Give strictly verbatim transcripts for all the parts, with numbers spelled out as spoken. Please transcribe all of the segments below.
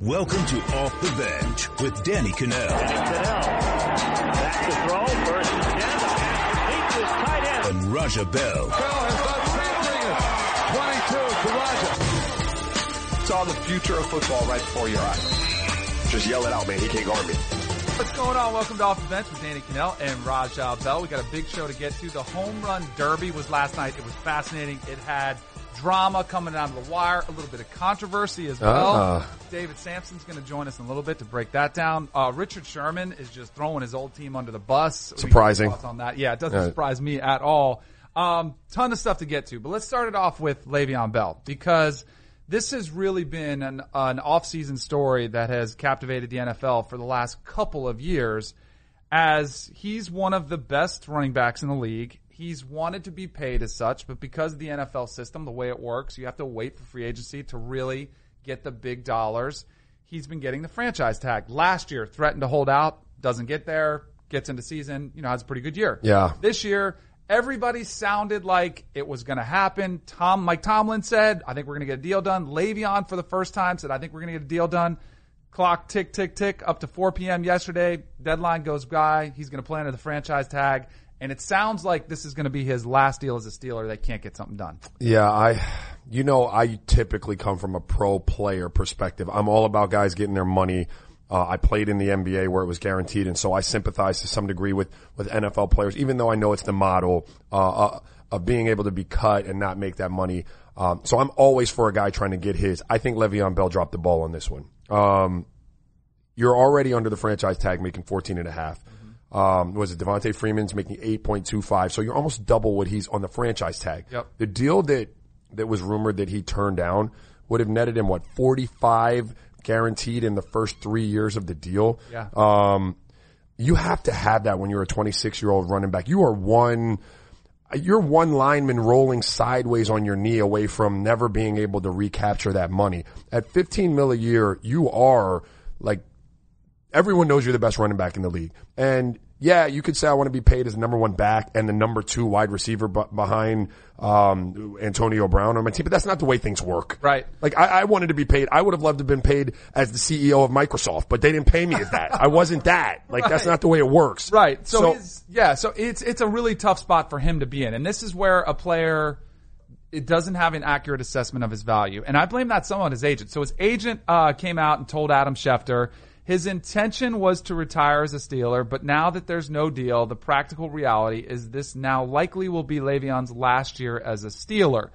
Welcome to Off the Bench with Danny Cannell. Danny Cannell. Back to throw. First and ten. The pass to tight end. And Raja Bell. Bell has done same thing. twenty-two to Raja. Saw the future of football right before your eyes. Just yell it out, man. He can't guard me. What's going on? Welcome to Off the Bench with Danny Cannell and Raja Bell. We got a big show to get to. The Home Run Derby was last night. It was fascinating. It had drama coming down the wire, a little bit of controversy as well. Uh-uh. David Sampson's going to join us in a little bit to break that down. Uh, Richard Sherman is just throwing his old team under the bus. Surprising. We can get thoughts on that. Yeah, it doesn't uh, surprise me at all. Um, ton of stuff to get to, but let's start it off with Le'Veon Bell, because this has really been an, an off-season story that has captivated the N F L for the last couple of years, as he's one of the best running backs in the league. He's wanted to be paid as such, but because of the N F L system, the way it works, you have to wait for free agency to really get the big dollars. He's been getting the franchise tag. Last year, threatened to hold out, doesn't get there, gets into season, you know, has a pretty good year. Yeah. This year, everybody sounded like it was going to happen. Tom, Mike Tomlin said, I think we're going to get a deal done. Le'Veon, for the first time, said, I think we're going to get a deal done. Clock tick, tick, tick, up to four p.m. yesterday. Deadline goes by. He's going to play under the franchise tag. And it sounds like this is going to be his last deal as a Steeler. They can't get something done. Yeah, I, you know, I typically come from a pro player perspective. I'm all about guys getting their money. Uh, I played in the N B A where it was guaranteed, and so I sympathize to some degree with, with N F L players, even though I know it's the model uh, uh, of being able to be cut and not make that money. Um, so I'm always for a guy trying to get his. I think Le'Veon Bell dropped the ball on this one. Um, you're already under the franchise tag making fourteen and a half. Um, was it Devontae Freeman's making eight point two five? So you're almost double what he's on the franchise tag. Yep. The deal that, that was rumored that he turned down would have netted him, what, forty-five guaranteed in the first three years of the deal. Yeah. Um, you have to have that when you're a twenty-six year old running back. You are one, you're one lineman rolling sideways on your knee away from never being able to recapture that money. At fifteen mil a year, you are like, everyone knows you're the best running back in the league. And, yeah, you could say I want to be paid as the number one back and the number two wide receiver b- behind um Antonio Brown on my team, but that's not the way things work. Right. Like, I-, I wanted to be paid. I would have loved to have been paid as the C E O of Microsoft, but they didn't pay me as that. I wasn't that. Like, right. That's not the way it works. Right. So, so his, yeah, so it's it's a really tough spot for him to be in. And this is where a player, it doesn't have an accurate assessment of his value. And I blame that some on his agent. So his agent uh came out and told Adam Schefter, his intention was to retire as a Steeler, but now that there's no deal, the practical reality is this now likely will be Le'Veon's last year as a Steeler.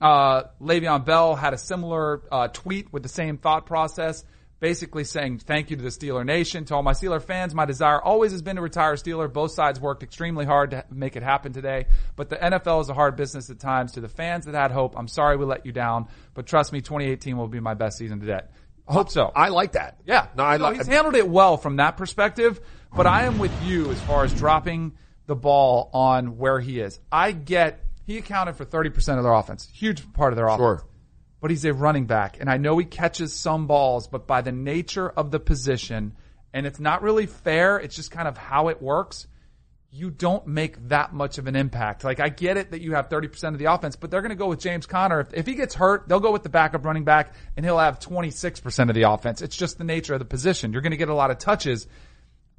Uh, Le'Veon Bell had a similar uh, tweet with the same thought process, basically saying thank you to the Steeler Nation, to all my Steeler fans. My desire always has been to retire a Steeler. Both sides worked extremely hard to make it happen today, but the N F L is a hard business at times. To the fans that had hope, I'm sorry we let you down, but trust me, twenty eighteen will be my best season to date. I hope so. I like that. Yeah. No, I so like. He's handled it well from that perspective, but I am with you as far as dropping the ball on where he is. I get he accounted for thirty percent of their offense, huge part of their offense. Sure. But he's a running back, and I know he catches some balls, but by the nature of the position, and it's not really fair, it's just kind of how it works, you don't make that much of an impact. Like, I get it that you have thirty percent of the offense, but they're going to go with James Conner. If, if he gets hurt, they'll go with the backup running back, and he'll have twenty-six percent of the offense. It's just the nature of the position. You're going to get a lot of touches.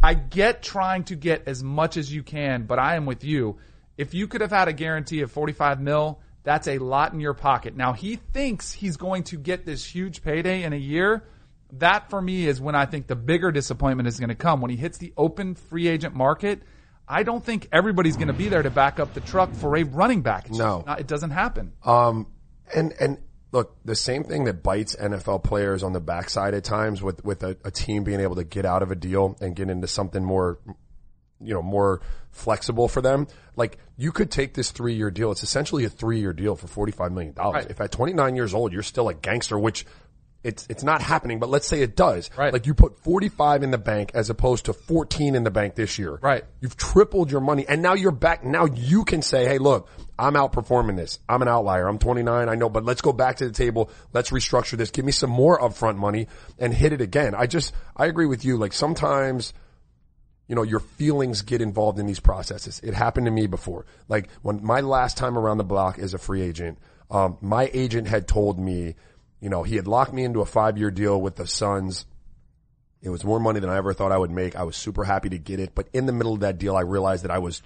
I get trying to get as much as you can, but I am with you. If you could have had a guarantee of forty-five mil, that's a lot in your pocket. Now, he thinks he's going to get this huge payday in a year. That, for me, is when I think the bigger disappointment is going to come. When he hits the open free agent market, I don't think everybody's going to be there to back up the truck for a running back. It's no, not, it doesn't happen. Um, and and look, the same thing that bites N F L players on the backside at times with with a, a team being able to get out of a deal and get into something more, you know, more flexible for them. Like, you could take this three year deal. It's essentially a three year deal for forty-five million dollars. Right. If at twenty-nine years old you're still a gangster, which It's, it's not happening, but let's say it does. Right. Like, you put forty-five in the bank as opposed to fourteen in the bank this year. Right. You've tripled your money, and now you're back. Now you can say, hey, look, I'm outperforming this. I'm an outlier. I'm twenty-nine. I know, but let's go back to the table. Let's restructure this. Give me some more upfront money and hit it again. I just, I agree with you. Like, sometimes, you know, your feelings get involved in these processes. It happened to me before. Like, when my last time around the block as a free agent, um, my agent had told me, You know, he had locked me into a five-year deal with the Suns. It was more money than I ever thought I would make. I was super happy to get it. But in the middle of that deal, I realized that I was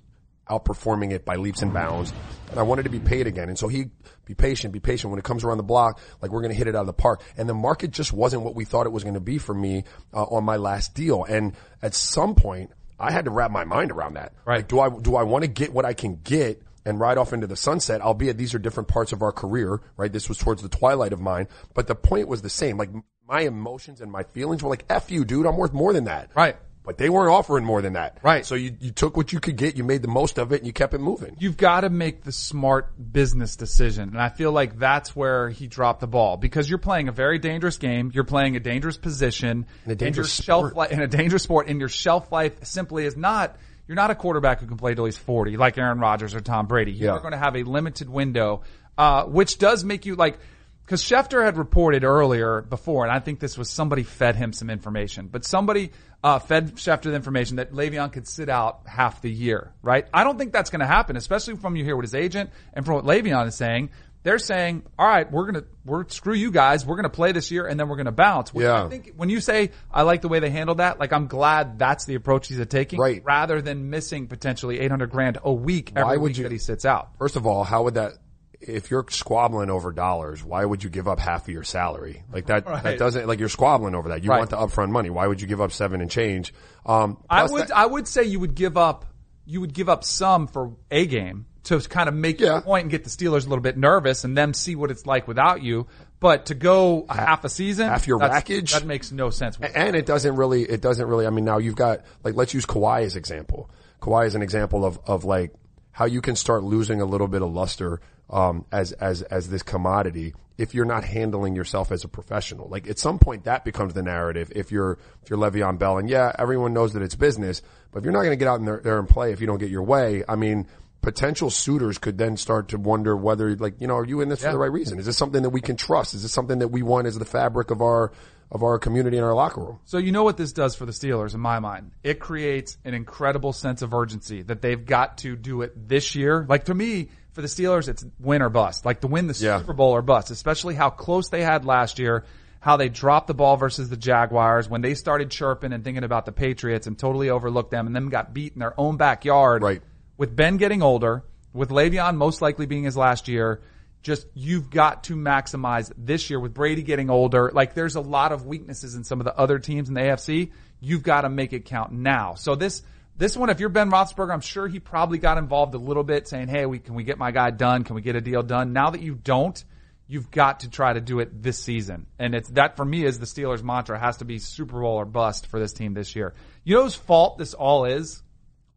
outperforming it by leaps and bounds. And I wanted to be paid again. And so he, be patient, be patient. When it comes around the block, like, we're going to hit it out of the park. And the market just wasn't what we thought it was going to be for me uh, on my last deal. And at some point, I had to wrap my mind around that. Right. Like, do I, do I want to get what I can get and ride off into the sunset, albeit these are different parts of our career, right? This was towards the twilight of mine, but the point was the same. Like, my emotions and my feelings were like, F you, dude, I'm worth more than that. Right. But they weren't offering more than that. Right. So you, you took what you could get, you made the most of it, and you kept it moving. You've got to make the smart business decision. And I feel like that's where he dropped the ball, because you're playing a very dangerous game. You're playing a dangerous position. In a dangerous and shelf life, in a dangerous sport. And your shelf life simply is not... You're not a quarterback who can play till he's forty, like Aaron Rodgers or Tom Brady. You're yeah. going to have a limited window, uh, which does make you like, because Schefter had reported earlier before, and I think this was somebody fed him some information, but somebody uh, fed Schefter the information that Le'Veon could sit out half the year, right? I don't think that's going to happen, especially from you hear what his agent and from what Le'Veon is saying. They're saying, all right, we're going to, we're screw you guys. We're going to play this year and then we're going to bounce. Which yeah. I think when you say, I like the way they handled that, like, I'm glad that's the approach he's taking right. rather than missing potentially eight hundred grand a week every why would week you, that he sits out. First of all, how would that, if you're squabbling over dollars, why would you give up half of your salary? Like that, right. that doesn't, like, you're squabbling over that. You right. want the upfront money. Why would you give up seven and change? Um, I would, that, I would say you would give up, you would give up some for a game. To kind of make yeah. your point and get the Steelers a little bit nervous and them see what it's like without you. But to go half, half a season, half your wreckage, that makes no sense. And, and it doesn't really, it doesn't really, I mean, now you've got, like, let's use Kawhi as example. Kawhi is an example of, of like how you can start losing a little bit of luster, um, as, as, as this commodity if you're not handling yourself as a professional. Like, at some point that becomes the narrative if you're, if you're Le'Veon Bell. And yeah, everyone knows that it's business, but if you're not going to get out in there, there and play, if you don't get your way, I mean, potential suitors could then start to wonder whether, like, you know, are you in this yeah. for the right reason? Is this something that we can trust? Is this something that we want as the fabric of our, of our community and our locker room? So you know what this does for the Steelers in my mind? It creates an incredible sense of urgency that they've got to do it this year. Like, to me, for the Steelers, it's win or bust. Like, to win the yeah. Super Bowl or bust, especially how close they had last year, how they dropped the ball versus the Jaguars when they started chirping and thinking about the Patriots and totally overlooked them and then got beat in their own backyard. Right. With Ben getting older, with Le'Veon most likely being his last year, just you've got to maximize this year with Brady getting older. Like, there's a lot of weaknesses in some of the other teams in the A F C. You've got to make it count now. So this, this one, if you're Ben Roethlisberger, I'm sure he probably got involved a little bit saying, hey, we, can we get my guy done? Can we get a deal done? Now that you don't, you've got to try to do it this season. And it's that for me is the Steelers mantra. It has to be Super Bowl or bust for this team this year. You know whose fault this all is?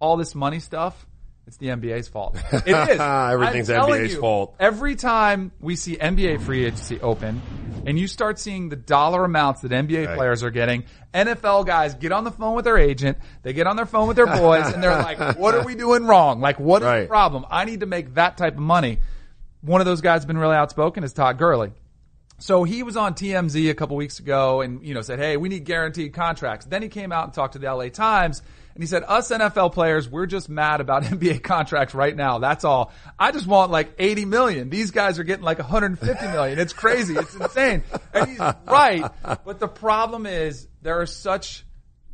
All this money stuff? It's the N B A's fault. It is. Everything's N B A's you, fault. Every time we see N B A free agency open and you start seeing the dollar amounts that N B A right. players are getting, N F L guys get on the phone with their agent, they get on their phone with their boys, and they're like, what are we doing wrong? Like, what right. is the problem? I need to make that type of money. One of those guys has been really outspoken is Todd Gurley. So he was on T M Z a couple weeks ago and, you know, said, hey, we need guaranteed contracts. Then he came out and talked to the L A Times. And he said, us N F L players, we're just mad about N B A contracts right now. That's all. I just want like eighty million. These guys are getting like one hundred fifty million. It's crazy. It's insane. And he's right. But the problem is there are such,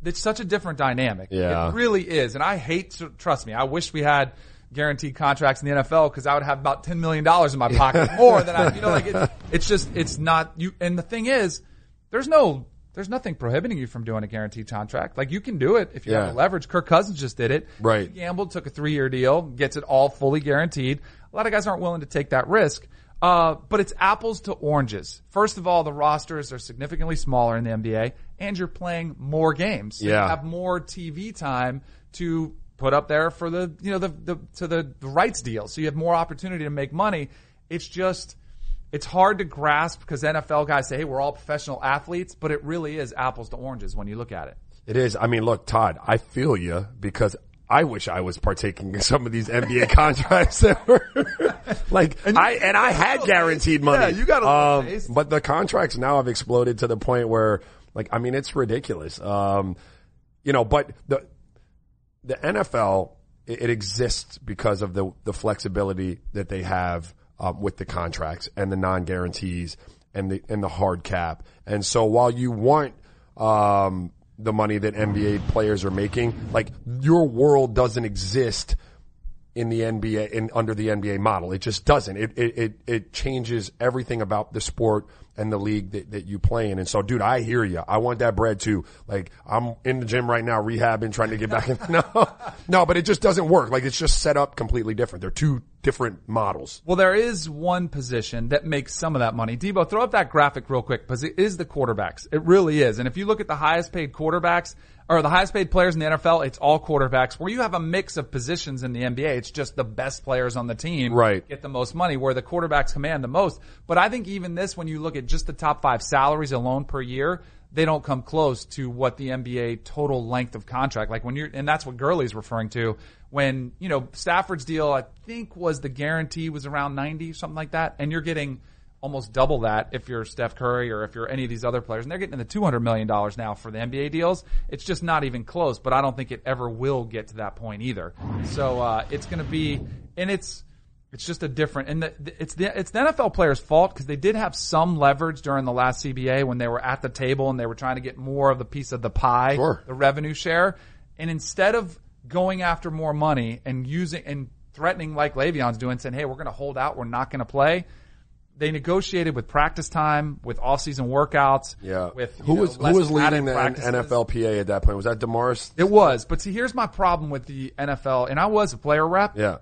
it's such a different dynamic. Yeah. It really is. And I hate to, trust me, I wish we had guaranteed contracts in the N F L because I would have about ten million dollars in my pocket more than I, you know, like it, it's just, it's not you. And the thing is, there's no, There's nothing prohibiting you from doing a guaranteed contract. Like, you can do it if you yeah. have the leverage. Kirk Cousins just did it. Right. He gambled, took a three-year deal, gets it all fully guaranteed. A lot of guys aren't willing to take that risk. Uh, but it's apples to oranges. First of all, the rosters are significantly smaller in the N B A, and you're playing more games. So yeah. you have more T V time to put up there for the, you know, the, the, to the rights deal. So you have more opportunity to make money. It's just, it's hard to grasp because N F L guys say, hey, we're all professional athletes, but it really is apples to oranges when you look at it. It is. I mean, look, Todd, I feel you because I wish I was partaking in some of these N B A contracts that were like, and you, I, and I had guaranteed money. Yeah, you got a little taste. Um, but the contracts now have exploded to the point where, like, I mean, it's ridiculous. Um, you know, but the, the N F L, it, it exists because of the, the flexibility that they have Um, with the contracts and the non-guarantees and the and the hard cap. And so while you want um, the money that N B A players are making, like, your world doesn't exist in the N B A, in under the N B A model. It just doesn't. It it it, it changes everything about the sport and the league that, that you play in. And so, dude, I hear you. I want that bread too. Like, I'm in the gym right now rehabbing, trying to get back in. No, no, but it just doesn't work. Like, it's just set up completely different. They're two different models. Well, there is one position that makes some of that money. Debo, throw up that graphic real quick, because it is the quarterbacks. It really is. And if you look at the highest paid quarterbacks, or the highest paid players in the N F L, it's all quarterbacks. Where you have a mix of positions in the N B A, it's just the best players on the team right. get the most money, where the quarterbacks command the most. But I think even this, when you look at just the top five salaries alone per year, they don't come close to what the N B A total length of contract. Like, when you're, and that's what Gurley's referring to. When, you know, Stafford's deal, I think, was the guarantee was around ninety, something like that, and you're getting almost double that if you're Steph Curry or if you're any of these other players. And they're getting in the two hundred million dollars now for the N B A deals. It's just not even close, but I don't think it ever will get to that point either. So, uh, it's going to be, and it's, it's just a different, and the, it's the, it's the N F L players' fault, because they did have some leverage during the last C B A when they were at the table and they were trying to get more of the piece of the pie, sure. the revenue share. And instead of going after more money and using, and threatening like Le'Veon's doing, saying, hey, we're going to hold out, we're not going to play. They negotiated with practice time, with off-season workouts. Yeah. With, who know, was who was leading the practices. N F L P A at that point? Was that DeMar's? It was. But see, here's my problem with the N F L, and I was a player rep. Yeah.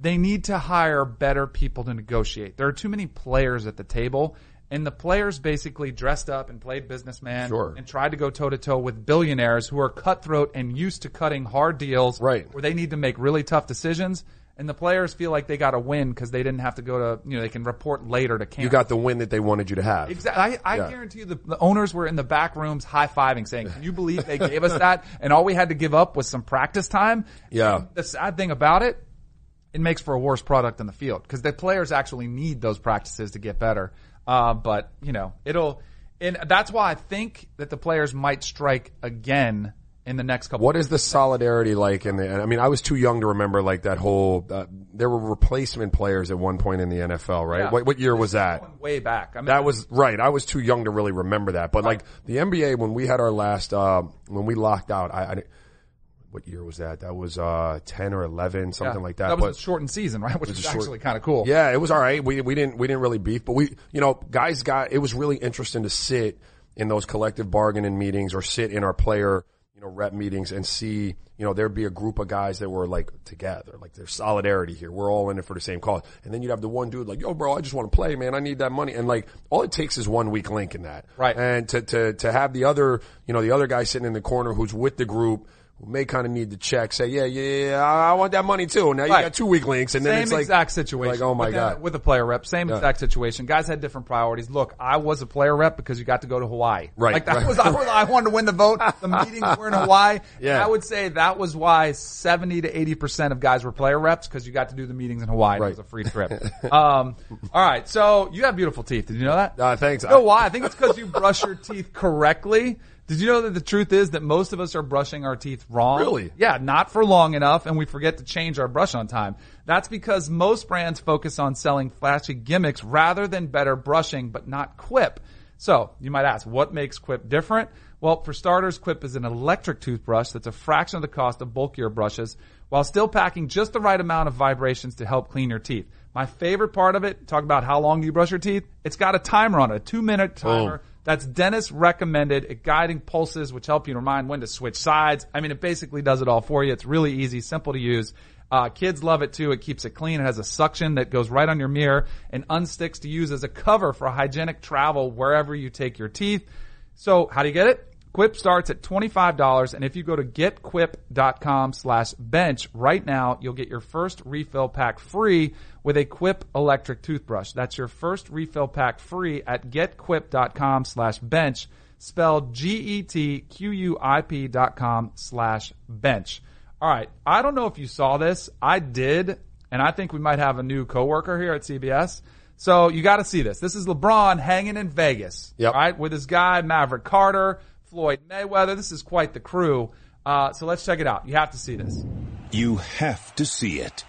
They need to hire better people to negotiate. There are too many players at the table, and the players basically dressed up and played businessman sure. and tried to go toe-to-toe with billionaires who are cutthroat and used to cutting hard deals right. where they need to make really tough decisions. And the players feel like they got a win because they didn't have to go to, you know, they can report later to camp. You got the win that they wanted you to have. Exactly. I, I yeah. guarantee you the, the owners were in the back rooms high-fiving saying, can you believe they gave us that? And all we had to give up was some practice time. Yeah. And the sad thing about it, it makes for a worse product in the field because the players actually need those practices to get better. Uh, but, you know, it'll, and that's why I think that the players might strike again in the next couple. What is the solidarity like in the, I mean, I was too young to remember like that whole, uh, there were replacement players at one point in the N F L, right? Yeah. What, what year was that? Way back. I mean, that was, right. I was too young to really remember that. But right. like the N B A, when we had our last, uh, when we locked out, I, I what year was that? That was, uh, ten or eleven, something yeah. like that. That was but, a shortened season, right? Which is actually kind of cool. Yeah, it was all right. We, we didn't, we didn't really beef, but we, you know, guys got, it was really interesting to sit in those collective bargaining meetings or sit in our player Know, rep meetings and see, you know, there'd be a group of guys that were like together, like there's solidarity here. We're all in it for the same cause. And then you'd have the one dude like, yo, bro, I just want to play, man. I need that money. And like, all it takes is one weak link in that. Right. And to, to, to have the other, you know, the other guy sitting in the corner who's with the group who may kind of need the check say, yeah, yeah, yeah, I want that money too. Now right. you got two weak links. And same then it's like, exact situation. Like, oh my with God. The, with a player rep, same yeah. exact situation. Guys had different priorities. Look, I was a player rep because you got to go to Hawaii. Right. Like that right. was, I, was, I wanted to win the vote. The meetings were in Hawaii. Yeah. And I would say that was why seventy to eighty percent of guys were player reps because you got to do the meetings in Hawaii. Right. It was a free trip. um, all right. So you have beautiful teeth. Did you know that? Uh, thanks. You know I- why? I think it's because you brush your teeth correctly. Did you know that the truth is that most of us are brushing our teeth wrong? Really? Yeah, not for long enough, and we forget to change our brush on time. That's because most brands focus on selling flashy gimmicks rather than better brushing, but not Quip. So, you might ask, what makes Quip different? Well, for starters, Quip is an electric toothbrush that's a fraction of the cost of bulkier brushes while still packing just the right amount of vibrations to help clean your teeth. My favorite part of it, talk about how long you brush your teeth, it's got a timer on it, a two-minute timer. Oh. That's dentist recommended at guiding pulses, which help you remind when to switch sides. I mean, it basically does it all for you. It's really easy, simple to use. Uh, kids love it too. It keeps it clean. It has a suction that goes right on your mirror and unsticks to use as a cover for hygienic travel wherever you take your teeth. So how do you get it? Quip starts at twenty-five dollars. And if you go to getquip.com slash bench right now, you'll get your first refill pack free with a Quip electric toothbrush. That's your first refill pack free at getquip.com slash bench, spelled G E T Q U I P dot com slash bench. All right. I don't know if you saw this. I did. And I think we might have a new coworker here at C B S. So you got to see this. This is LeBron hanging in Vegas, yep. right? With his guy, Maverick Carter, Floyd Mayweather. This is quite the crew. Uh, so let's check it out. You have to see this. You have to see it.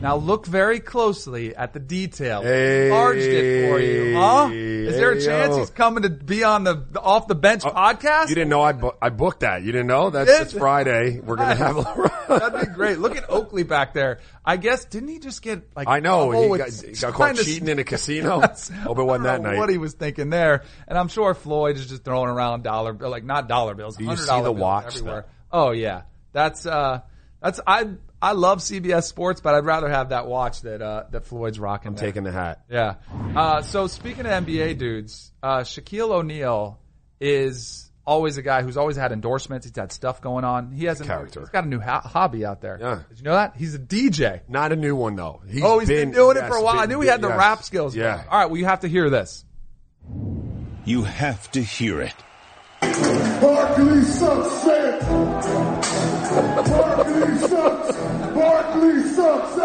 Now look very closely at the detail. Hey, enlarged it for you, huh? Is hey, there a chance yo. he's coming to be on the, the Off the Bench uh, podcast? You didn't know I bu- I booked that. You didn't know? That's it's Friday. We're gonna have a that'd be great. Look at Oakley back there. I guess didn't he just get like I know he got, he got caught cheating in a casino. Hope it wasn't that night. What he was thinking there, and I'm sure Floyd is just throwing around dollar like not dollar bills. Do you see the watch everywhere? Though? Oh yeah, that's uh that's I. I love C B S Sports, but I'd rather have that watch that uh, that Floyd's rocking. I'm there. Taking the hat. Yeah. Uh, so speaking of N B A dudes, uh, Shaquille O'Neal is always a guy who's always had endorsements. He's had stuff going on. He has a character. New, he's got a new ho- hobby out there. Yeah. Did you know that? He's a D J. Not a new one though. He's oh, he's been, been doing yes, it for a while. Been, I knew he had the yes, rap skills. Yeah. Man. All right. Well, you have to hear this. You have to hear it. Barkley sucks. Barkley sucks. Barkley sucks.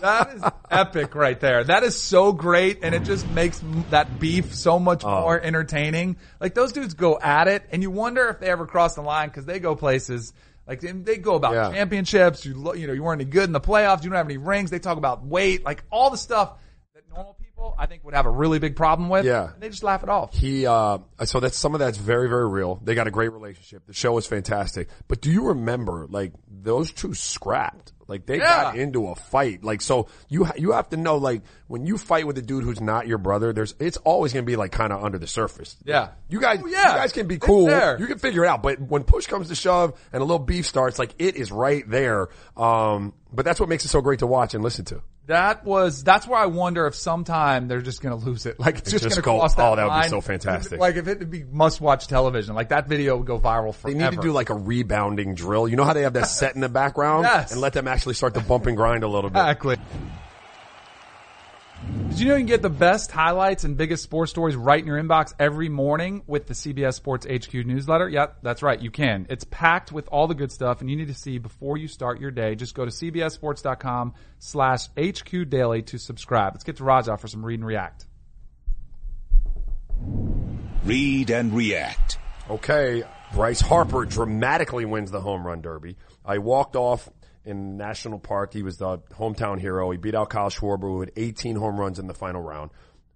That is epic right there. That is so great, and it just makes that beef so much oh. more entertaining. Like those dudes go at it, and you wonder if they ever cross the line because they go places. Like they go about yeah. championships. You lo- you know you weren't any good in the playoffs. You don't have any rings. They talk about weight, like all the stuff that normal people. I think would have a really big problem with. Yeah. And they just laugh it off. He, uh, so that's, some of that's very, very real. They got a great relationship. The show is fantastic. But do you remember, like, those two scrapped? Like, they yeah. got into a fight. Like, so you, you have to know, like, when you fight with a dude who's not your brother, there's, it's always going to be, like, kind of under the surface. Yeah. You guys, oh, yeah. you guys can be cool. You can figure it out. But when push comes to shove and a little beef starts, like, it is right there. Um, but that's what makes it so great to watch and listen to. That was, that's where I wonder if sometime they're just going to lose it. Like, it's just, just going to cross that line. Oh, that would be so fantastic. Like, if it would be must-watch television, like, that video would go viral forever. They need to do, like, a rebounding drill. You know how they have that set in the background? Yes. And let them actually start to bump and grind a little bit. Exactly. Did you know you can get the best highlights and biggest sports stories right in your inbox every morning with the C B S Sports H Q newsletter? Yep, that's right. You can. It's packed with all the good stuff, and you need to see before you start your day. Just go to cbssports.com slash HQDaily to subscribe. Let's get to Raja for some Read and React. Read and React. Okay, Bryce Harper dramatically wins the home run derby. I walked off in National Park. He was the hometown hero. He beat out Kyle Schwarber, who had eighteen home runs in the final round.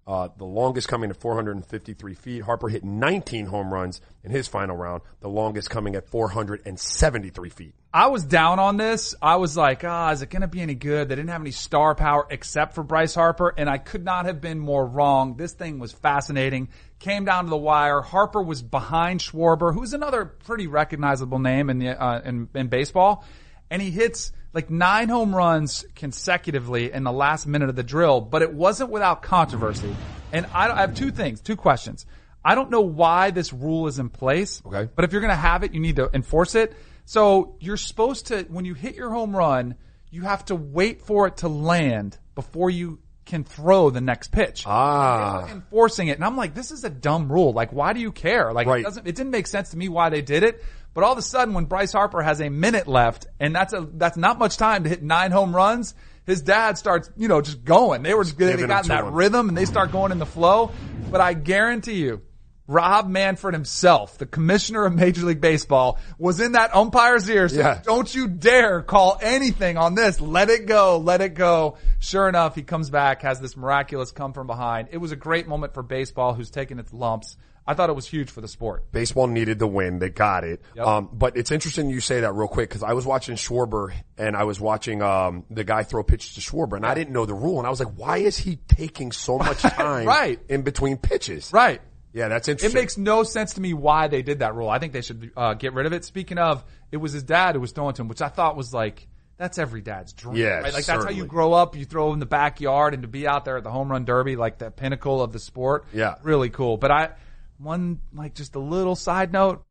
Uh, the longest coming at four hundred fifty-three feet. Harper hit nineteen home runs in his final round. The longest coming at four hundred seventy-three feet. I was down on this. I was like, ah, is it going to be any good? They didn't have any star power except for Bryce Harper, and I could not have been more wrong. This thing was fascinating. Came down to the wire. Harper was behind Schwarber, who's another pretty recognizable name in the uh, in, in baseball. And he hits like nine home runs consecutively in the last minute of the drill, but it wasn't without controversy. And I, I have two things, two questions. I don't know why this rule is in place, okay, but if you're going to have it, you need to enforce it. So you're supposed to, when you hit your home run, you have to wait for it to land before you can throw the next pitch. Ah. They're enforcing it. And I'm like, this is a dumb rule. Like, why do you care? Like, right. it doesn't, it didn't make sense to me why they did it. But all of a sudden, when Bryce Harper has a minute left, and that's a that's not much time to hit nine home runs, his dad starts, you know, just going. They were just they got in that him. rhythm, and they start going in the flow. But I guarantee you, Rob Manfred himself, the commissioner of Major League Baseball, was in that umpire's ear saying, yeah. don't you dare call anything on this. Let it go. Let it go. Sure enough, he comes back, has this miraculous come from behind. It was a great moment for baseball, who's taking its lumps. I thought it was huge for the sport. Baseball needed the win. They got it. Yep. Um, but it's interesting you say that real quick because I was watching Schwarber and I was watching um, the guy throw pitches to Schwarber and I didn't know the rule. And I was like, why is he taking so much time right. in between pitches? Right. Yeah, that's interesting. It makes no sense to me why they did that rule. I think they should uh, get rid of it. Speaking of, it was his dad who was throwing to him, which I thought was like, that's every dad's dream. Yeah, right? Like certainly. That's how you grow up. You throw in the backyard and to be out there at the home run derby, like the pinnacle of the sport. Yeah. Really cool. But I... One, like, just a little side note,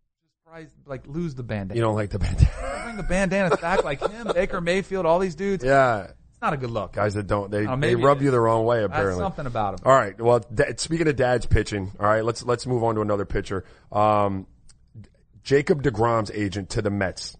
like, lose the bandana. You don't like the bandana. Bring the bandanas back like him, Baker Mayfield, all these dudes. Yeah. It's not a good look. Guys that don't, they, know, they rub you the wrong way, apparently. That's something about them. All right. Well, dad, speaking of dad's pitching, all right, let's, let's move on to another pitcher. Um, Jacob DeGrom's agent to the Mets.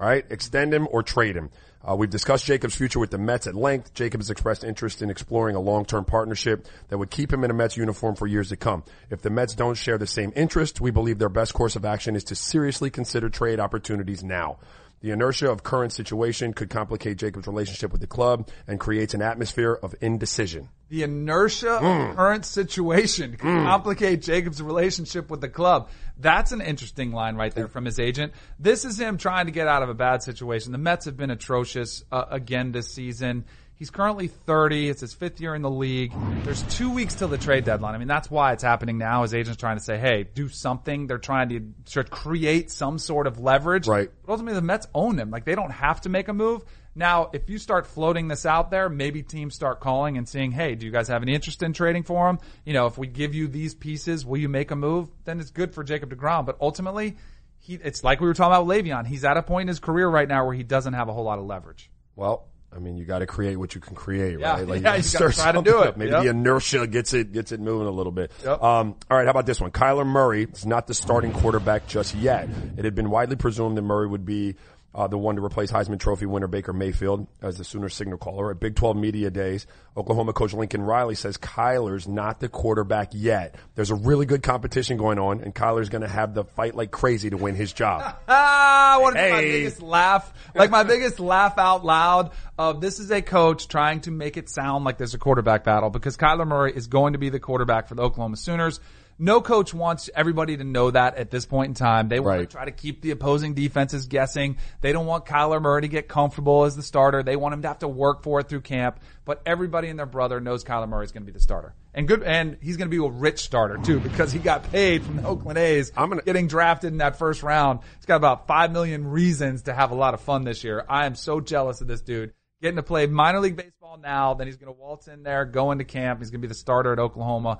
All right. Extend him or trade him. Uh, we've discussed Jacob's future with the Mets at length. Jacob has expressed interest in exploring a long-term partnership that would keep him in a Mets uniform for years to come. If the Mets don't share the same interests, we believe their best course of action is to seriously consider trade opportunities now. The inertia of current situation could complicate Jacob's relationship with the club and creates an atmosphere of indecision. The inertia mm. of current situation could mm. complicate Jacob's relationship with the club. That's an interesting line right there from his agent. This is him trying to get out of a bad situation. The Mets have been atrocious uh, again this season. He's currently thirty. It's his fifth year in the league. There's two weeks till the trade deadline. I mean, that's why it's happening now. His agent's trying to say, hey, do something. They're trying to create some sort of leverage. Right. But ultimately, the Mets own him. Like, they don't have to make a move. Now, if you start floating this out there, maybe teams start calling and seeing, hey, do you guys have any interest in trading for him? You know, if we give you these pieces, will you make a move? Then it's good for Jacob DeGrom. But ultimately, he, it's like we were talking about with Le'Veon. He's at a point in his career right now where he doesn't have a whole lot of leverage. Well, I mean, you got to create what you can create, yeah, right? Like, yeah, you, you got to try to do it. Up. Maybe yep. the inertia gets it gets it moving a little bit. Yep. Um, all right, how about this one? Kyler Murray is not the starting quarterback just yet. It had been widely presumed that Murray would be uh, the one to replace Heisman Trophy winner Baker Mayfield as the Sooners signal caller. At Big twelve Media Days, Oklahoma coach Lincoln Riley says Kyler's not the quarterback yet. There's a really good competition going on, and Kyler's going to have the fight like crazy to win his job. I want to hey. be my biggest laugh, like my biggest laugh out loud. Of this is a coach trying to make it sound like there's a quarterback battle because Kyler Murray is going to be the quarterback for the Oklahoma Sooners. No coach wants everybody to know that at this point in time. They want right. to try to keep the opposing defenses guessing. They don't want Kyler Murray to get comfortable as the starter. They want him to have to work for it through camp. But everybody and their brother knows Kyler Murray is going to be the starter. And good, and he's going to be a rich starter too because he got paid from the Oakland A's. I'm gonna, getting drafted in that first round. He's got about five million reasons to have a lot of fun this year. I am so jealous of this dude. Getting to play minor league baseball now, then he's going to waltz in there, go into camp. He's going to be the starter at Oklahoma.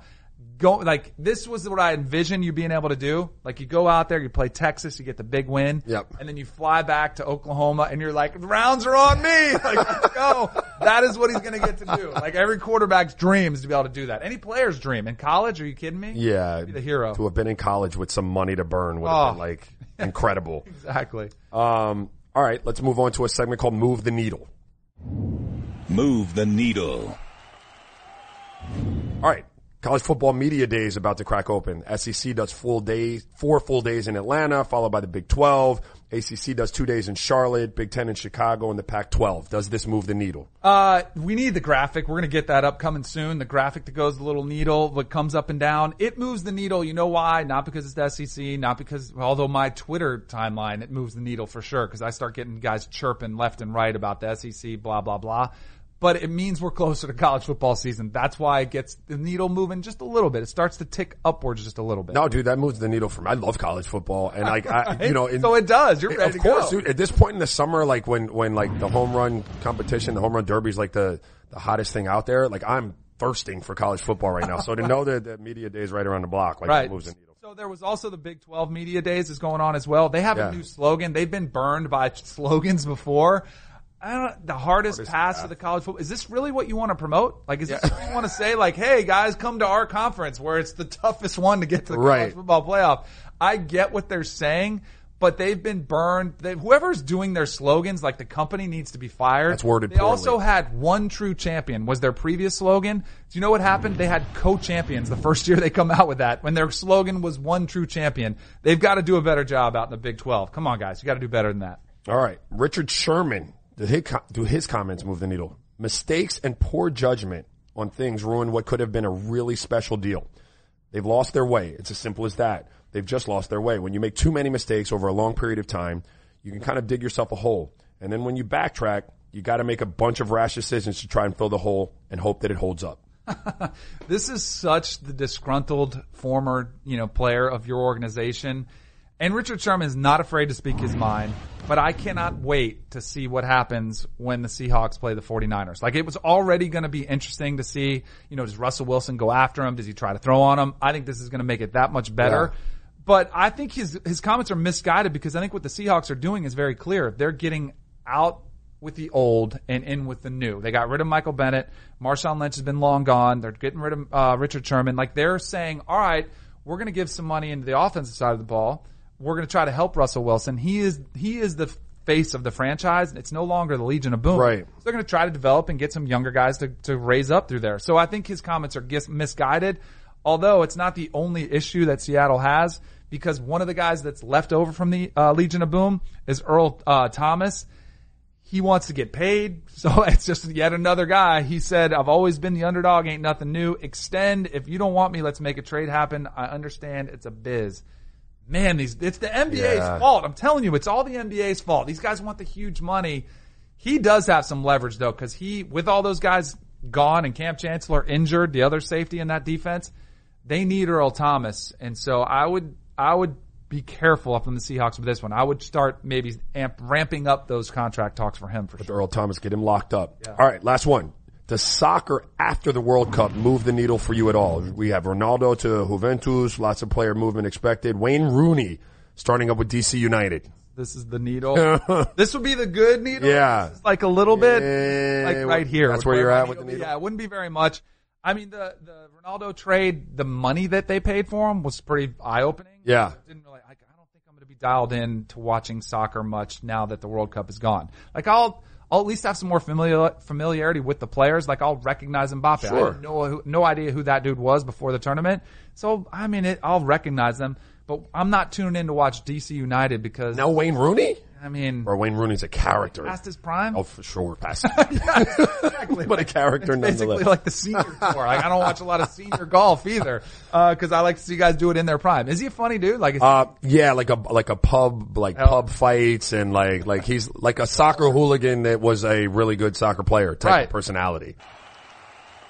Go like this was what I envisioned you being able to do. Like you go out there, you play Texas, you get the big win, yep. and then you fly back to Oklahoma, and you're like, rounds are on me. Like let's go. That is what he's going to get to do. Like every quarterback's dream is to be able to do that. Any player's dream in college? Are you kidding me? Yeah, be the hero to have been in college with some money to burn would have oh. been like incredible. Exactly. Um. All right, let's move on to a segment called "Move the Needle." Move the needle. All right. College football media day is about to crack open. S E C does full days, four full days in Atlanta, followed by the Big twelve. A C C does two days in Charlotte, Big ten in Chicago, and the Pac twelve. Does this move the needle? Uh, we need the graphic. We're going to get that up coming soon. The graphic that goes the little needle, what comes up and down. It moves the needle. You know why? Not because it's the S E C, not because, although my Twitter timeline, it moves the needle for sure because I start getting guys chirping left and right about the S E C, blah, blah, blah. But it means we're closer to college football season. That's why it gets the needle moving just a little bit. It starts to tick upwards just a little bit. No, dude, that moves the needle for me. I love college football, and like I, you know, in, so it does. You're ready to go. Of course, dude. At this point in the summer, like when when like the home run competition, the home run derby is like the the hottest thing out there. Like I'm thirsting for college football right now. So to know that the media day is right around the block, like right. it moves the needle. So there was also the Big twelve media days is going on as well. They have yeah. a new slogan. They've been burned by slogans before. I don't, the hardest, hardest pass for the college football. Is this really what you want to promote? Like, is yeah. this what you want to say? Like, hey, guys, come to our conference where it's the toughest one to get to the right. college football playoff. I get what they're saying, but they've been burned. They, whoever's doing their slogans, like the company needs to be fired. That's worded They poorly. Also had one true champion was their previous slogan. Do you know what happened? They had co-champions the first year they come out with that when their slogan was one true champion. They've got to do a better job out in the Big twelve. Come on, guys. You got to do better than that. All right. Richard Sherman. Do his comments move the needle? Mistakes and poor judgment on things ruin what could have been a really special deal. They've lost their way. It's as simple as that. They've just lost their way. When you make too many mistakes over a long period of time, you can kind of dig yourself a hole. And then when you backtrack, you got to make a bunch of rash decisions to try and fill the hole and hope that it holds up. This is such the disgruntled former, you know, player of your organization. And Richard Sherman is not afraid to speak his mind, but I cannot wait to see what happens when the Seahawks play the forty-niners. Like, it was already going to be interesting to see, you know, does Russell Wilson go after him? Does he try to throw on him? I think this is going to make it that much better. Yeah. But I think his his comments are misguided because I think what the Seahawks are doing is very clear. They're getting out with the old and in with the new. They got rid of Michael Bennett. Marshawn Lynch has been long gone. They're getting rid of uh, Richard Sherman. Like, they're saying, all right, we're going to give some money into the offensive side of the ball. We're going to try to help Russell Wilson. He is, he is the face of the franchise. It's no longer the Legion of Boom. Right. So they're going to try to develop and get some younger guys to, to raise up through there. So I think his comments are gis- misguided, although it's not the only issue that Seattle has, because one of the guys that's left over from the uh, Legion of Boom is Earl uh, Thomas. He wants to get paid, so it's just yet another guy. He said, I've always been the underdog, ain't nothing new. Extend. If you don't want me, let's make a trade happen. I understand it's a biz. Man, these it's the N B A's yeah. fault. I'm telling you, it's all the N B A's fault. These guys want the huge money. He does have some leverage, though, because he, with all those guys gone and Cam Chancellor injured, the other safety in that defense, they need Earl Thomas. And so I would I would – be careful up on the Seahawks with this one. I would start maybe amp, ramping up those contract talks for him. For With sure. Earl Thomas, get him locked up. Yeah. All right, last one. Does soccer after the World Cup move the needle for you at all? We have Ronaldo to Juventus, lots of player movement expected. Wayne Rooney starting up with D C United. This is the needle. This would be the good needle. Yeah. This is like a little bit, yeah. like right here. That's where you're at with the needle. Yeah, it wouldn't be very much. I mean, the, the Ronaldo trade, the money that they paid for him was pretty eye-opening. Yeah. I didn't really, I, I don't think I'm going to be dialed in to watching soccer much now that the World Cup is gone. Like, I'll I'll at least have some more familiar, familiarity with the players. Like, I'll recognize Mbappe. Sure. I had no, no idea who that dude was before the tournament. So, I mean, it, I'll recognize them. But I'm not tuning in to watch D C United because... Now Wayne Rooney? I mean... Or Wayne Rooney's a character. Past his prime? Oh, for sure, past his prime. Yes, exactly. But like, a character it's nonetheless. Basically like the senior tour. Like, I don't watch a lot of senior golf either because uh, I like to see guys do it in their prime. Is he a funny dude? Like, is uh, he... Yeah, like a like a pub, like Hell. pub fights and like like he's like a soccer hooligan that was a really good soccer player type right. of personality.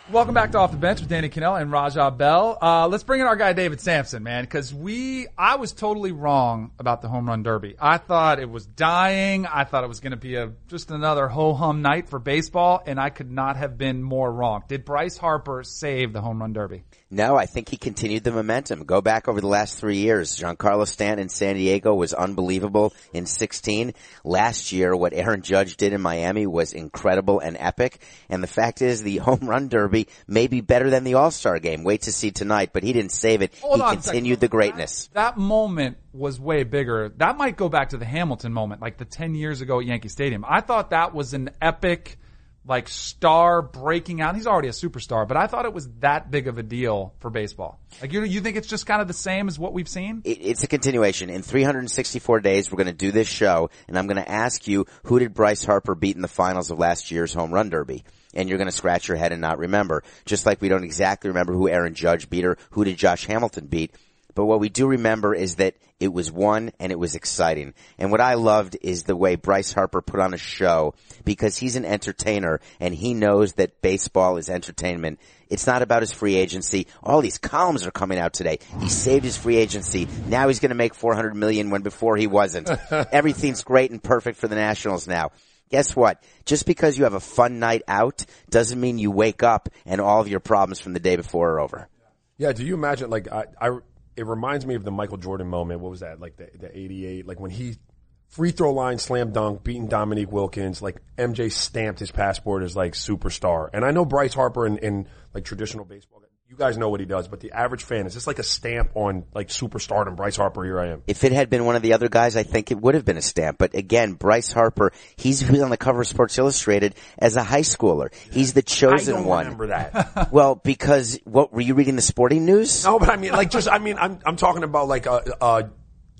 Welcome back to Off the Bench with Danny Cannell and Raja Bell. Uh, let's bring in our guy David Sampson, man, because we, I was totally wrong about the Home Run Derby. I thought it was dying. I thought it was going to be a just another ho-hum night for baseball, and I could not have been more wrong. Did Bryce Harper save the Home Run Derby? No, I think he continued the momentum. Go back over the last three years. Giancarlo Stanton in San Diego was unbelievable in sixteen. Last year, what Aaron Judge did in Miami was incredible and epic, and the fact is the Home Run Derby may be better than the All-Star game. Wait to see tonight, but he didn't save it. Hold he continued the greatness. That, that moment was way bigger. That might go back to the Hamilton moment, like the ten years ago at Yankee Stadium. I thought that was an epic, like, star breaking out. He's already a superstar, but I thought it was that big of a deal for baseball. Like, you you think it's just kind of the same as what we've seen? It, it's a continuation. In three hundred sixty-four days, we're going to do this show, and I'm going to ask you, who did Bryce Harper beat in the finals of last year's Home Run Derby? And you're going to scratch your head and not remember. Just like we don't exactly remember who Aaron Judge beat or who did Josh Hamilton beat. But what we do remember is that it was won and it was exciting. And what I loved is the way Bryce Harper put on a show, because he's an entertainer and he knows that baseball is entertainment. It's not about his free agency. All these columns are coming out today. He saved his free agency. Now he's going to make four hundred million dollars when before he wasn't. Everything's great and perfect for the Nationals now. Guess what? Just because you have a fun night out doesn't mean you wake up and all of your problems from the day before are over. Yeah, do you imagine, like, I, I it reminds me of the Michael Jordan moment. What was that, like the, the eighty-eight? Like when he, free throw line, slam dunk, beating Dominique Wilkins, like M J stamped his passport as, like, superstar. And I know Bryce Harper in, in like, traditional baseball, you guys know what he does, but the average fan, is this like a stamp on, like, superstardom? Bryce Harper, here I am. If it had been one of the other guys, I think it would have been a stamp. But again, Bryce Harper, he's been on the cover of Sports Illustrated as a high schooler. He's the chosen one. I don't one. remember that. Well, because, what, were you reading the sporting news? No, but I mean, like, just, I mean, I'm, I'm talking about, like, a, a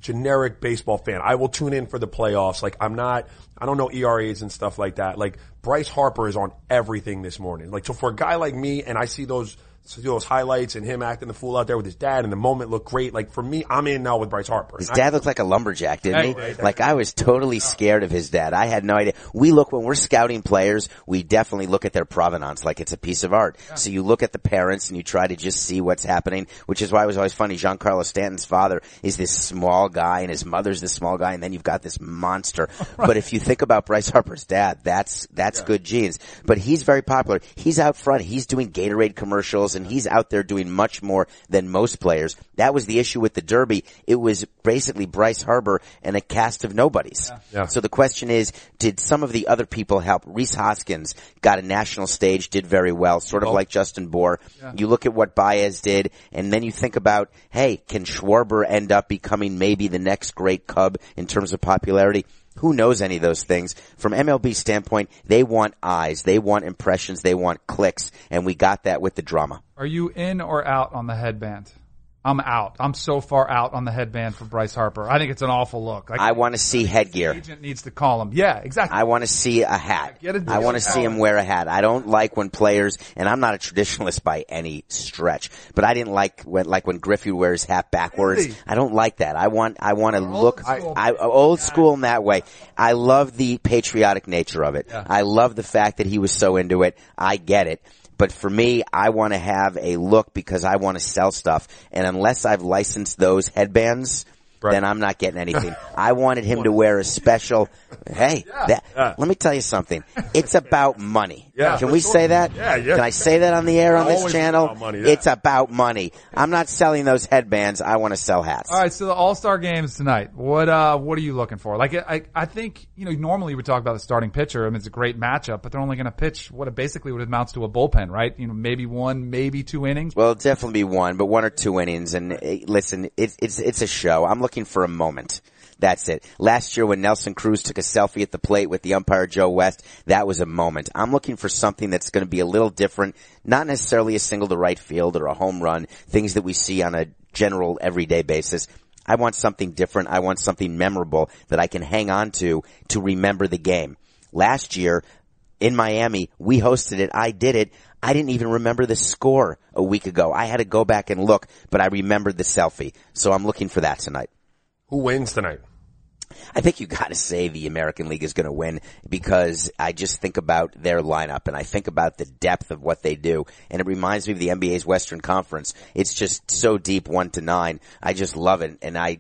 generic baseball fan. I will tune in for the playoffs. Like, I'm not, I don't know E R As and stuff like that. Like, Bryce Harper is on everything this morning. Like, so for a guy like me, and I see those, So those highlights and him acting the fool out there with his dad, and the moment looked great. Like, for me, I'm in now with Bryce Harper. His dad looked like a lumberjack, didn't he? Right, like, I was totally scared of his dad. I had no idea. We look, when we're scouting players, we definitely look at their provenance like it's a piece of art. Yeah. So you look at the parents and you try to just see what's happening, which is why it was always funny. Giancarlo Stanton's father is this small guy and his mother's this small guy, and then you've got this monster. Right. But if you think about Bryce Harper's dad, that's, that's yeah. good genes. But he's very popular. He's out front. He's doing Gatorade commercials. And he's out there doing much more than most players. That was the issue with the Derby. It was basically Bryce Harper and a cast of nobodies. Yeah. Yeah. So the question is, did some of the other people help? Reese Hoskins got a national stage, did very well, sort of oh. like Justin Bohr. Yeah. You look at what Baez did, and then you think about, hey, can Schwarber end up becoming maybe the next great Cub in terms of popularity? Who knows any of those things? From M L B's standpoint, they want eyes. They want impressions. They want clicks. And we got that with the drama. Are you in or out on the headband? I'm out. I'm so far out on the headband for Bryce Harper. I think it's an awful look. Like, I want to see headgear. The agent needs to call him. Yeah, exactly. I want to see a hat. Yeah, I want to see him wear a hat. I don't like when players, and I'm not a traditionalist by any stretch, but I didn't like when, like when Griffey wears hat backwards. I don't like that. I want, I want to look school. I, I, old school in that way. I love the patriotic nature of it. Yeah. I love the fact that he was so into it. I get it. But for me, I want to have a look because I want to sell stuff. And unless I've licensed those headbands, right, then I'm not getting anything. I wanted him to wear a special. Hey, yeah, that, yeah. Let me tell you something. It's about money. Yeah, Can we sure. say that? Yeah, yeah. Can I say that on the air on I this channel? About money, yeah. It's about money. I'm not selling those headbands. I want to sell hats. All right. So the All-Star games tonight. What uh, what are you looking for? Like, I I think you know normally we talk about the starting pitcher. I mean, it's a great matchup, but they're only going to pitch what basically what amounts to a bullpen, right? You know, maybe one, maybe two innings. Well, it'll definitely be one, but one or two innings. And uh, listen, it's it's it's a show. I'm looking for a moment. That's it. Last year when Nelson Cruz took a selfie at the plate with the umpire Joe West, that was a moment. I'm looking for something that's going to be a little different, not necessarily a single to right field or a home run, things that we see on a general everyday basis. I want something different. I want something memorable that I can hang on to to remember the game. Last year in Miami, we hosted it. I did it. I didn't even remember the score a week ago. I had to go back and look, but I remembered the selfie. So I'm looking for that tonight. Who wins tonight? I think you got to say the American League is going to win because I just think about their lineup and I think about the depth of what they do. And it reminds me of the N B A's Western Conference. It's just so deep, one to nine. I just love it. And I,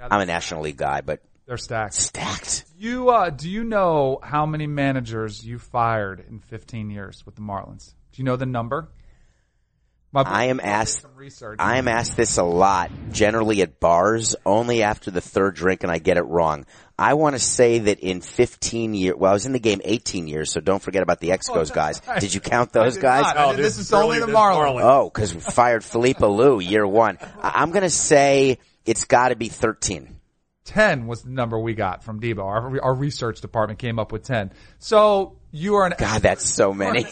I'm a National League guy, but they're stacked. Stacked. You, uh, do you know how many managers you fired in fifteen years with the Marlins? Do you know the number? I am asked, I am asked this a lot, generally at bars, only after the third drink and I get it wrong. I want to say that in fifteen years, well, I was in the game eighteen years, so don't forget about the Expos guys. Did you count those guys? No, this, this is only the Marlins. Oh, cause we fired Felipe Alou year one. I'm going to say it's got to be thirteen. ten was the number we got from Debo. Our, our research department came up with ten. So you are an God, expert. That's so many.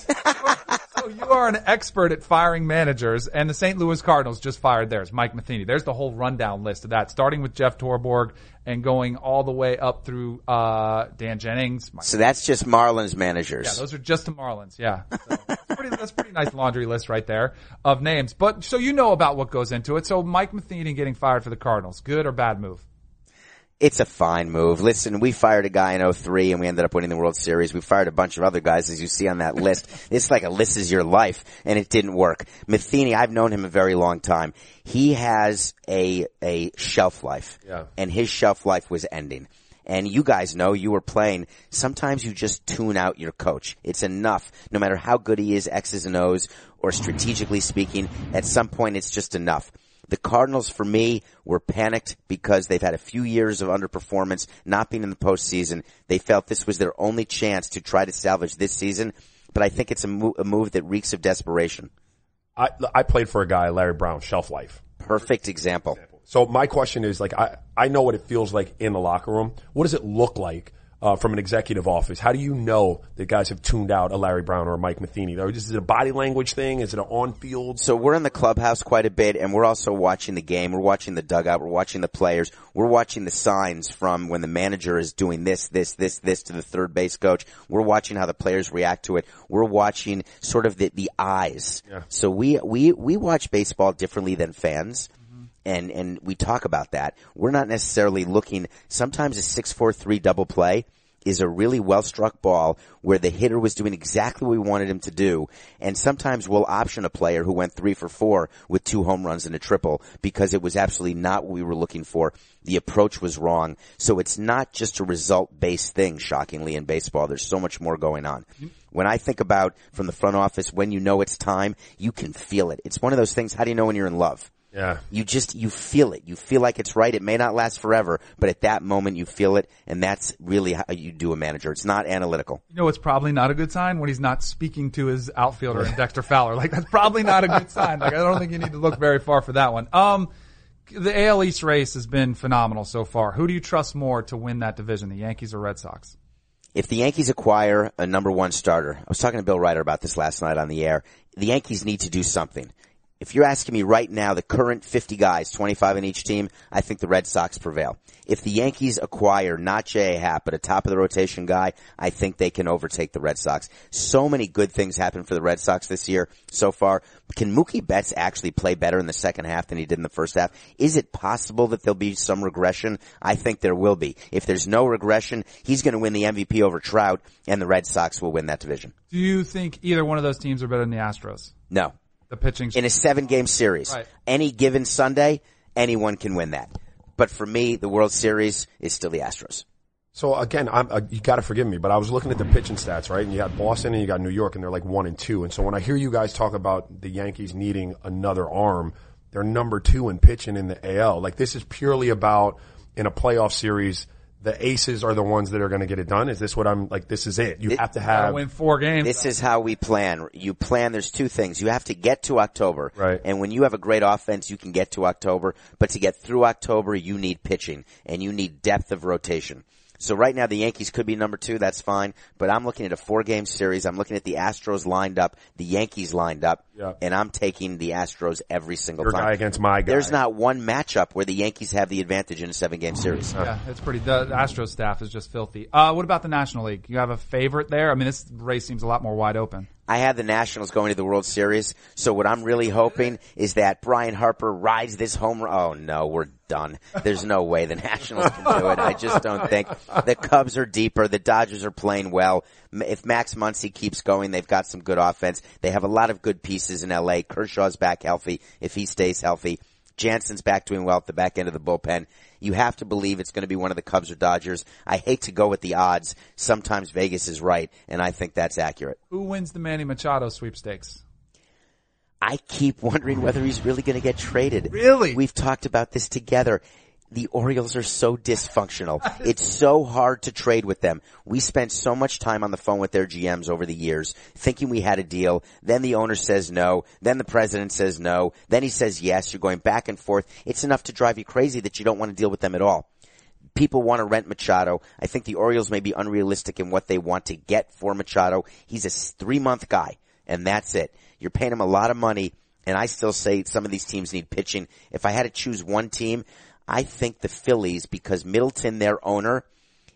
So you are an expert at firing managers, and the Saint Louis Cardinals just fired theirs, Mike Matheny. There's the whole rundown list of that, starting with Jeff Torborg and going all the way up through uh Dan Jennings. Mike so that's just Marlins managers. Yeah, those are just the Marlins, yeah. So that's, pretty, that's pretty nice laundry list right there of names. But so you know about what goes into it. So Mike Matheny getting fired for the Cardinals, good or bad move? It's a fine move. Listen, we fired a guy in oh three and we ended up winning the World Series. We fired a bunch of other guys, as you see on that list. It's like a list is your life, and it didn't work. Matheny, I've known him a very long time. He has a a shelf life, yeah. And his shelf life was ending. And you guys know, you were playing, sometimes you just tune out your coach. It's enough. No matter how good he is, X's and O's, or strategically speaking, at some point it's just enough. The Cardinals, for me, were panicked because they've had a few years of underperformance, not being in the postseason. They felt this was their only chance to try to salvage this season, but I think it's a, mo- a move that reeks of desperation. I, I played for a guy, Larry Brown, shelf life. Perfect example. So my question is, like, I, I know what it feels like in the locker room. What does it look like uh, from an executive office? How do you know that guys have tuned out a Larry Brown or a Mike Matheny? Is it a body language thing? Is it an on-field? So we're in the clubhouse quite a bit, and we're also watching the game. We're watching the dugout. We're watching the players. We're watching the signs from when the manager is doing this, this, this, this to the third base coach. We're watching how the players react to it. We're watching sort of the, the eyes. Yeah. So we, we, we watch baseball differently than fans. And, and we talk about that. We're not necessarily looking, sometimes a six four three double play is a really well struck ball where the hitter was doing exactly what we wanted him to do. And sometimes we'll option a player who went three for four with two home runs and a triple because it was absolutely not what we were looking for. The approach was wrong. So it's not just a result based thing, shockingly, in baseball. There's so much more going on. When I think about from the front office, when you know it's time, you can feel it. It's one of those things. How do you know when you're in love? Yeah. You just, you feel it. You feel like it's right. It may not last forever, but at that moment you feel it, and that's really how you do a manager. It's not analytical. You know, it's probably not a good sign when he's not speaking to his outfielder, Dexter Fowler. Like, that's probably not a good sign. Like, I don't think you need to look very far for that one. Um, the A L East race has been phenomenal so far. Who do you trust more to win that division, the Yankees or Red Sox? If the Yankees acquire a number one starter, I was talking to Bill Ryder about this last night on the air, the Yankees need to do something. If you're asking me right now, the current fifty guys, twenty-five in each team, I think the Red Sox prevail. If the Yankees acquire not J A. Happ, but a top-of-the-rotation guy, I think they can overtake the Red Sox. So many good things happened for the Red Sox this year so far. Can Mookie Betts actually play better in the second half than he did in the first half? Is it possible that there'll be some regression? I think there will be. If there's no regression, he's going to win the M V P over Trout, and the Red Sox will win that division. Do you think either one of those teams are better than the Astros? No. The pitching in a seven-game series. Right. Any given Sunday, anyone can win that. But for me, the World Series is still the Astros. So, again, I'm, uh, you got to forgive me, but I was looking at the pitching stats, right? And you got Boston and you got New York, and they're like one and two. And so when I hear you guys talk about the Yankees needing another arm, they're number two in pitching in the A L. Like, this is purely about, in a playoff series, the aces are the ones that are going to get it done. Is this what I'm like? This is it. You it, have to have win four games. This is how we plan. You plan. There's two things. You have to get to October, right? And when you have a great offense, you can get to October. But to get through October, you need pitching and you need depth of rotation. So right now the Yankees could be number two. That's fine. But I'm looking at a four-game series. I'm looking at the Astros lined up, the Yankees lined up, yep. And I'm taking the Astros every single Your time. Your guy against my guy. There's not one matchup where the Yankees have the advantage in a seven-game series. Yeah, it's pretty. The Astros staff is just filthy. Uh, what about the National League? You have a favorite there? I mean, this race seems a lot more wide open. I have the Nationals going to the World Series. So what I'm really hoping is that Bryce Harper rides this home run. Oh, no, we're done. There's no way the Nationals can do it. I just don't think. The Cubs are deeper. The Dodgers are playing well. If Max Muncy keeps going, they've got some good offense. They have a lot of good pieces in L A. Kershaw's back healthy if he stays healthy. Jansen's back doing well at the back end of the bullpen. You have to believe it's going to be one of the Cubs or Dodgers. I hate to go with the odds. Sometimes Vegas is right, and I think that's accurate. Who wins the Manny Machado sweepstakes? I keep wondering whether he's really going to get traded. Really? We've talked about this together. The Orioles are so dysfunctional. It's so hard to trade with them. We spent so much time on the phone with their G Ms over the years thinking we had a deal. Then the owner says no. Then the president says no. Then he says yes. You're going back and forth. It's enough to drive you crazy that you don't want to deal with them at all. People want to rent Machado. I think the Orioles may be unrealistic in what they want to get for Machado. He's a three-month guy, and that's it. You're paying him a lot of money, and I still say some of these teams need pitching. If I had to choose one team, I think the Phillies, because Middleton, their owner,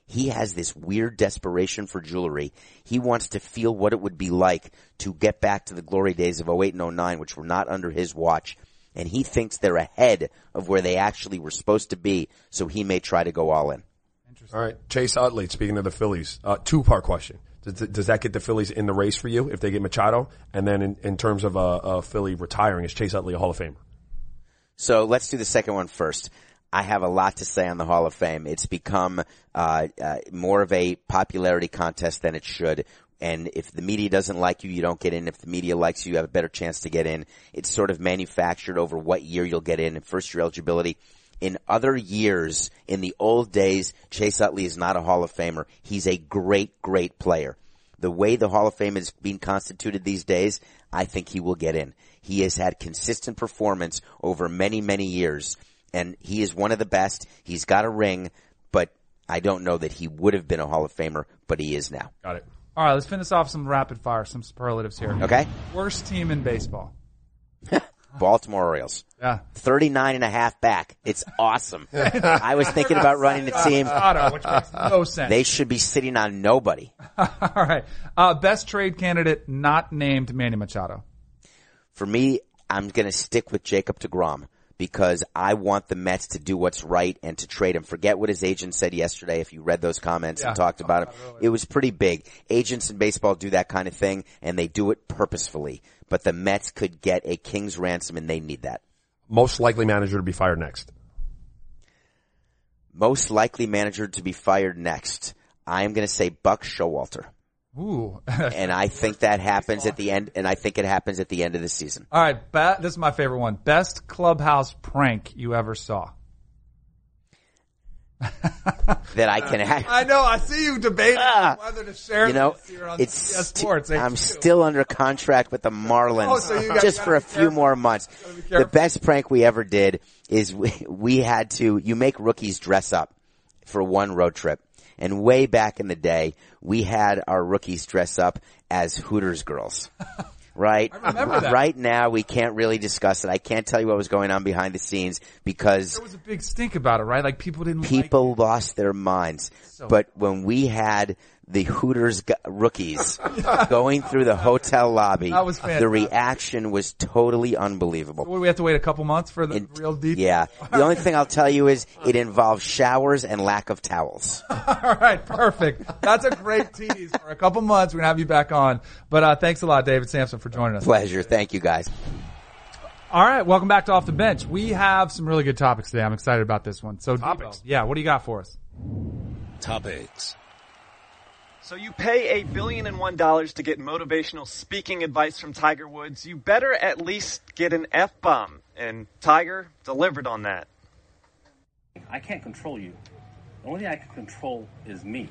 he has this weird desperation for jewelry. He wants to feel what it would be like to get back to the glory days of oh eight and oh nine, which were not under his watch. And he thinks they're ahead of where they actually were supposed to be, so he may try to go all in. All right, Chase Utley, speaking of the Phillies, uh, two-part question. Does, does that get the Phillies in the race for you if they get Machado? And then in, in terms of a uh, uh, Philly retiring, is Chase Utley a Hall of Famer? So let's do the second one first. I have a lot to say on the Hall of Fame. It's become uh, uh more of a popularity contest than it should. And if the media doesn't like you, you don't get in. If the media likes you, you have a better chance to get in. It's sort of manufactured over what year you'll get in and first-year eligibility. In other years, in the old days, Chase Utley is not a Hall of Famer. He's a great, great player. The way the Hall of Fame is being constituted these days, I think he will get in. He has had consistent performance over many, many years. And he is one of the best. He's got a ring, but I don't know that he would have been a Hall of Famer, but he is now. Got it. All right, let's finish off some rapid fire, some superlatives here. Okay. Worst team in baseball. Baltimore Orioles. Yeah. thirty-nine and a half back. It's awesome. I was thinking about running a team. Auto, which makes no sense. They should be sitting on nobody. All right. Uh, best trade candidate not named Manny Machado. For me, I'm going to stick with Jacob DeGrom, because I want the Mets to do what's right and to trade him. Forget what his agent said yesterday, if you read those comments yeah, and talked about him. Really. It was pretty big. Agents in baseball do that kind of thing, and they do it purposefully. But the Mets could get a king's ransom, and they need that. Most likely manager to be fired next. Most likely manager to be fired next. I'm going to say Buck Showalter. Ooh. And I think that happens at the end, and I think it happens at the end of the season. All right, this is my favorite one. Best clubhouse prank you ever saw? that I can act. I know. I see you debating uh, whether to share you know, this year on it's Sports. I'm still under contract with the Marlins oh, so you got, just you for a few more months. The best prank we ever did is we, we had to – you make rookies dress up for one road trip. And way back in the day, we had our rookies dress up as Hooters girls. Right? I remember that. Right now, we can't really discuss it. I can't tell you what was going on behind the scenes because there was a big stink about it, right? Like people didn't people like lost their minds. So but when we had the Hooters go- rookies going through the hotel lobby, that was fantastic. The reaction was totally unbelievable. So what, we have to wait a couple months for the it, real details? Yeah. The only thing I'll tell you is it involves showers and lack of towels. All right, perfect. That's a great tease. For a couple months, we're going to have you back on. But uh thanks a lot, David Sampson, for joining us. Pleasure. Thank you, guys. All right, welcome back to Off the Bench. We have some really good topics today. I'm excited about this one. So, topics. Debo, yeah, what do you got for us? Topics. So you pay a billion and one dollars to get motivational speaking advice from Tiger Woods. You better at least get an F-bomb. And Tiger delivered on that. I can't control you. The only thing I can control is me.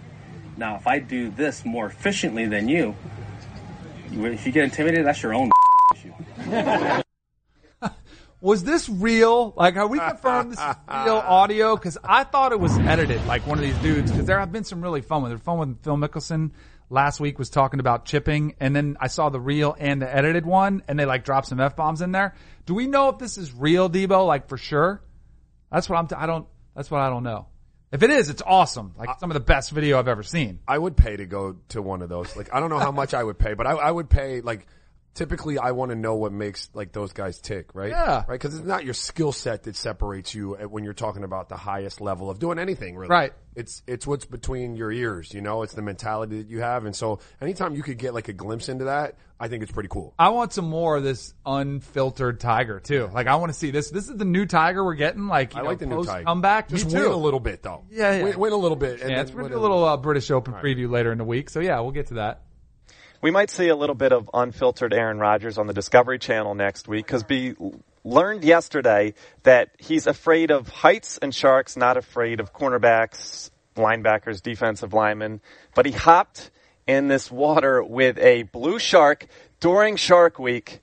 Now, if I do this more efficiently than you, if you get intimidated, that's your own issue. Was this real? Like, are we confirmed this is real audio? Because I thought it was edited, like one of these dudes. Because there have been some really fun ones. There was fun with Phil Mickelson last week was talking about chipping, and then I saw the real and the edited one, and they like dropped some F-bombs in there. Do we know if this is real, Debo? Like for sure? That's what I'm. T- I don't. That's what I don't know. If it is, it's awesome. Like, I, some of the best video I've ever seen. I would pay to go to one of those. Like, I don't know how much I would pay, but I, I would pay like. Typically, I want to know what makes like those guys tick, right? Yeah, right. Because it's not your skill set that separates you when you're talking about the highest level of doing anything, really. Right. It's it's what's between your ears, you know. It's the mentality that you have, and so anytime you could get like a glimpse into that, I think it's pretty cool. I want some more of this unfiltered Tiger too. Like I want to see this. This is the new Tiger we're getting. Like you I know, like the new Tiger comeback. Just win a little bit though. Yeah, yeah. Win, win a little bit. And yeah, it's we're do a little uh, British Open right. preview later in the week. So yeah, we'll get to that. We might see a little bit of unfiltered Aaron Rodgers on the Discovery Channel next week because we learned yesterday that he's afraid of heights and sharks, not afraid of cornerbacks, linebackers, defensive linemen. But he hopped in this water with a blue shark during Shark Week.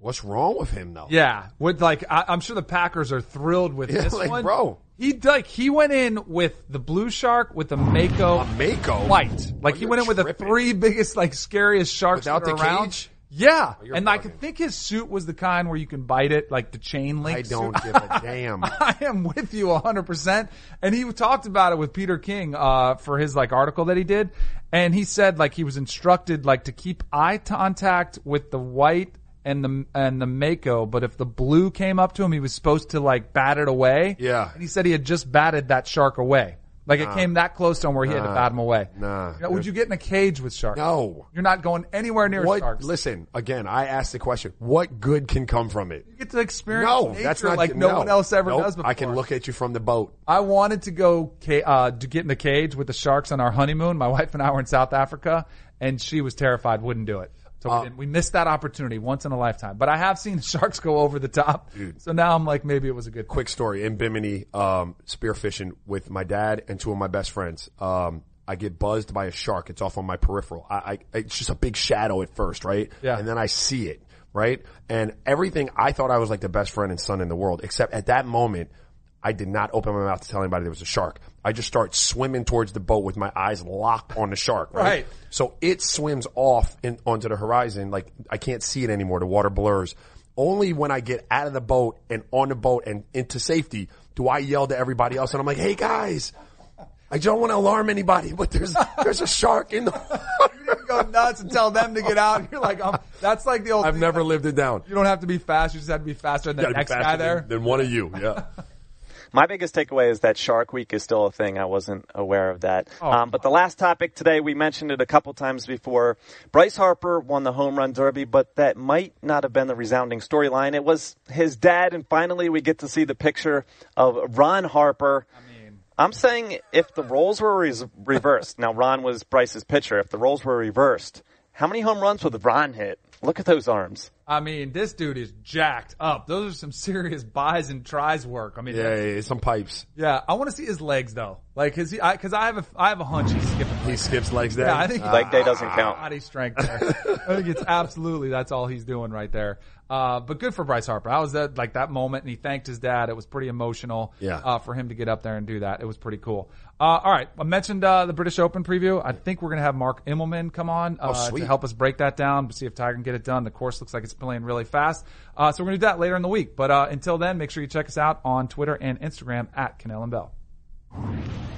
What's wrong with him, though? Yeah, with like I, I'm sure the Packers are thrilled with yeah, this like, one. Bro. He like he went in with the blue shark with the mako, a mako light. Like oh, he went in with tripping. the three biggest, like scariest sharks without that are the around. Cage. Yeah, oh, and bugging. I think his suit was the kind where you can bite it, like the chain link. I don't suit. give a damn. I am with you one hundred percent. And he talked about it with Peter King uh for his like article that he did, and he said like he was instructed like to keep eye contact with the white. And the and the Mako, but if the blue came up to him, he was supposed to like bat it away. Yeah, and he said he had just batted that shark away. Like nah. it came that close to him where he nah. had to bat him away. Nah, you know, would you get in a cage with sharks? No, you're not going anywhere near what, sharks. Listen, again, I asked the question: what good can come from it? You get to experience no, nature that's not, like no, no one else ever nope, does before. I can look at you from the boat. I wanted to go uh, to get in the cage with the sharks on our honeymoon. My wife and I were in South Africa, and she was terrified. Wouldn't do it. So uh, we, we missed that opportunity once in a lifetime. But I have seen sharks go over the top. Dude. So now I'm like, maybe it was a good thing. Quick story. In Bimini, um, spear fishing with my dad and two of my best friends. Um, I get buzzed by a shark. It's off on my peripheral. I, I It's just a big shadow at first, right? Yeah. And then I see it, right? And everything, I thought I was like the best friend and son in the world. Except at that moment, I did not open my mouth to tell anybody there was a shark. I just start swimming towards the boat with my eyes locked on the shark, right? Right. So it swims off in, onto the horizon. Like, I can't see it anymore. The water blurs. Only when I get out of the boat and on the boat and into safety do I yell to everybody else. And I'm like, hey, guys, I don't want to alarm anybody, but there's there's a shark in the water. You didn't go nuts and tell them to get out. You're like, I'm, that's like the old I've thing. never lived it down. You don't have to be fast. You just have to be faster than the next guy there. Than one of you, yeah. My biggest takeaway is that Shark Week is still a thing. I wasn't aware of that. Oh, um, but the last topic today, we mentioned it a couple times before. Bryce Harper won the home run derby, but that might not have been the resounding storyline. It was his dad, and finally we get to see the picture of Ron Harper. I mean, I'm saying if the roles were re- reversed, now Ron was Bryce's pitcher, if the roles were reversed, how many home runs would Ron hit? Look at those arms. I mean, this dude is jacked up. Those are some serious buys and tries work. I mean, yeah, yeah, yeah some pipes. Yeah, I want to see his legs though. Like, cause he, I, cause I have a, I have a hunch he's skipping. He skips legs day. Yeah, I think uh, leg day doesn't count. Body strength there. I think it's absolutely that's all he's doing right there. Uh, but good for Bryce Harper. I was at like that moment and he thanked his dad. It was pretty emotional. Yeah. Uh, for him to get up there and do that. It was pretty cool. Uh, all right. I mentioned, uh, the British Open preview. I think we're going to have Mark Immelman come on, uh, oh, to help us break that down, see if Tiger can get it done. The course looks like it's playing really fast. Uh, so we're going to do that later in the week. But, uh, until then, make sure you check us out on Twitter and Instagram at Cannell and Bell.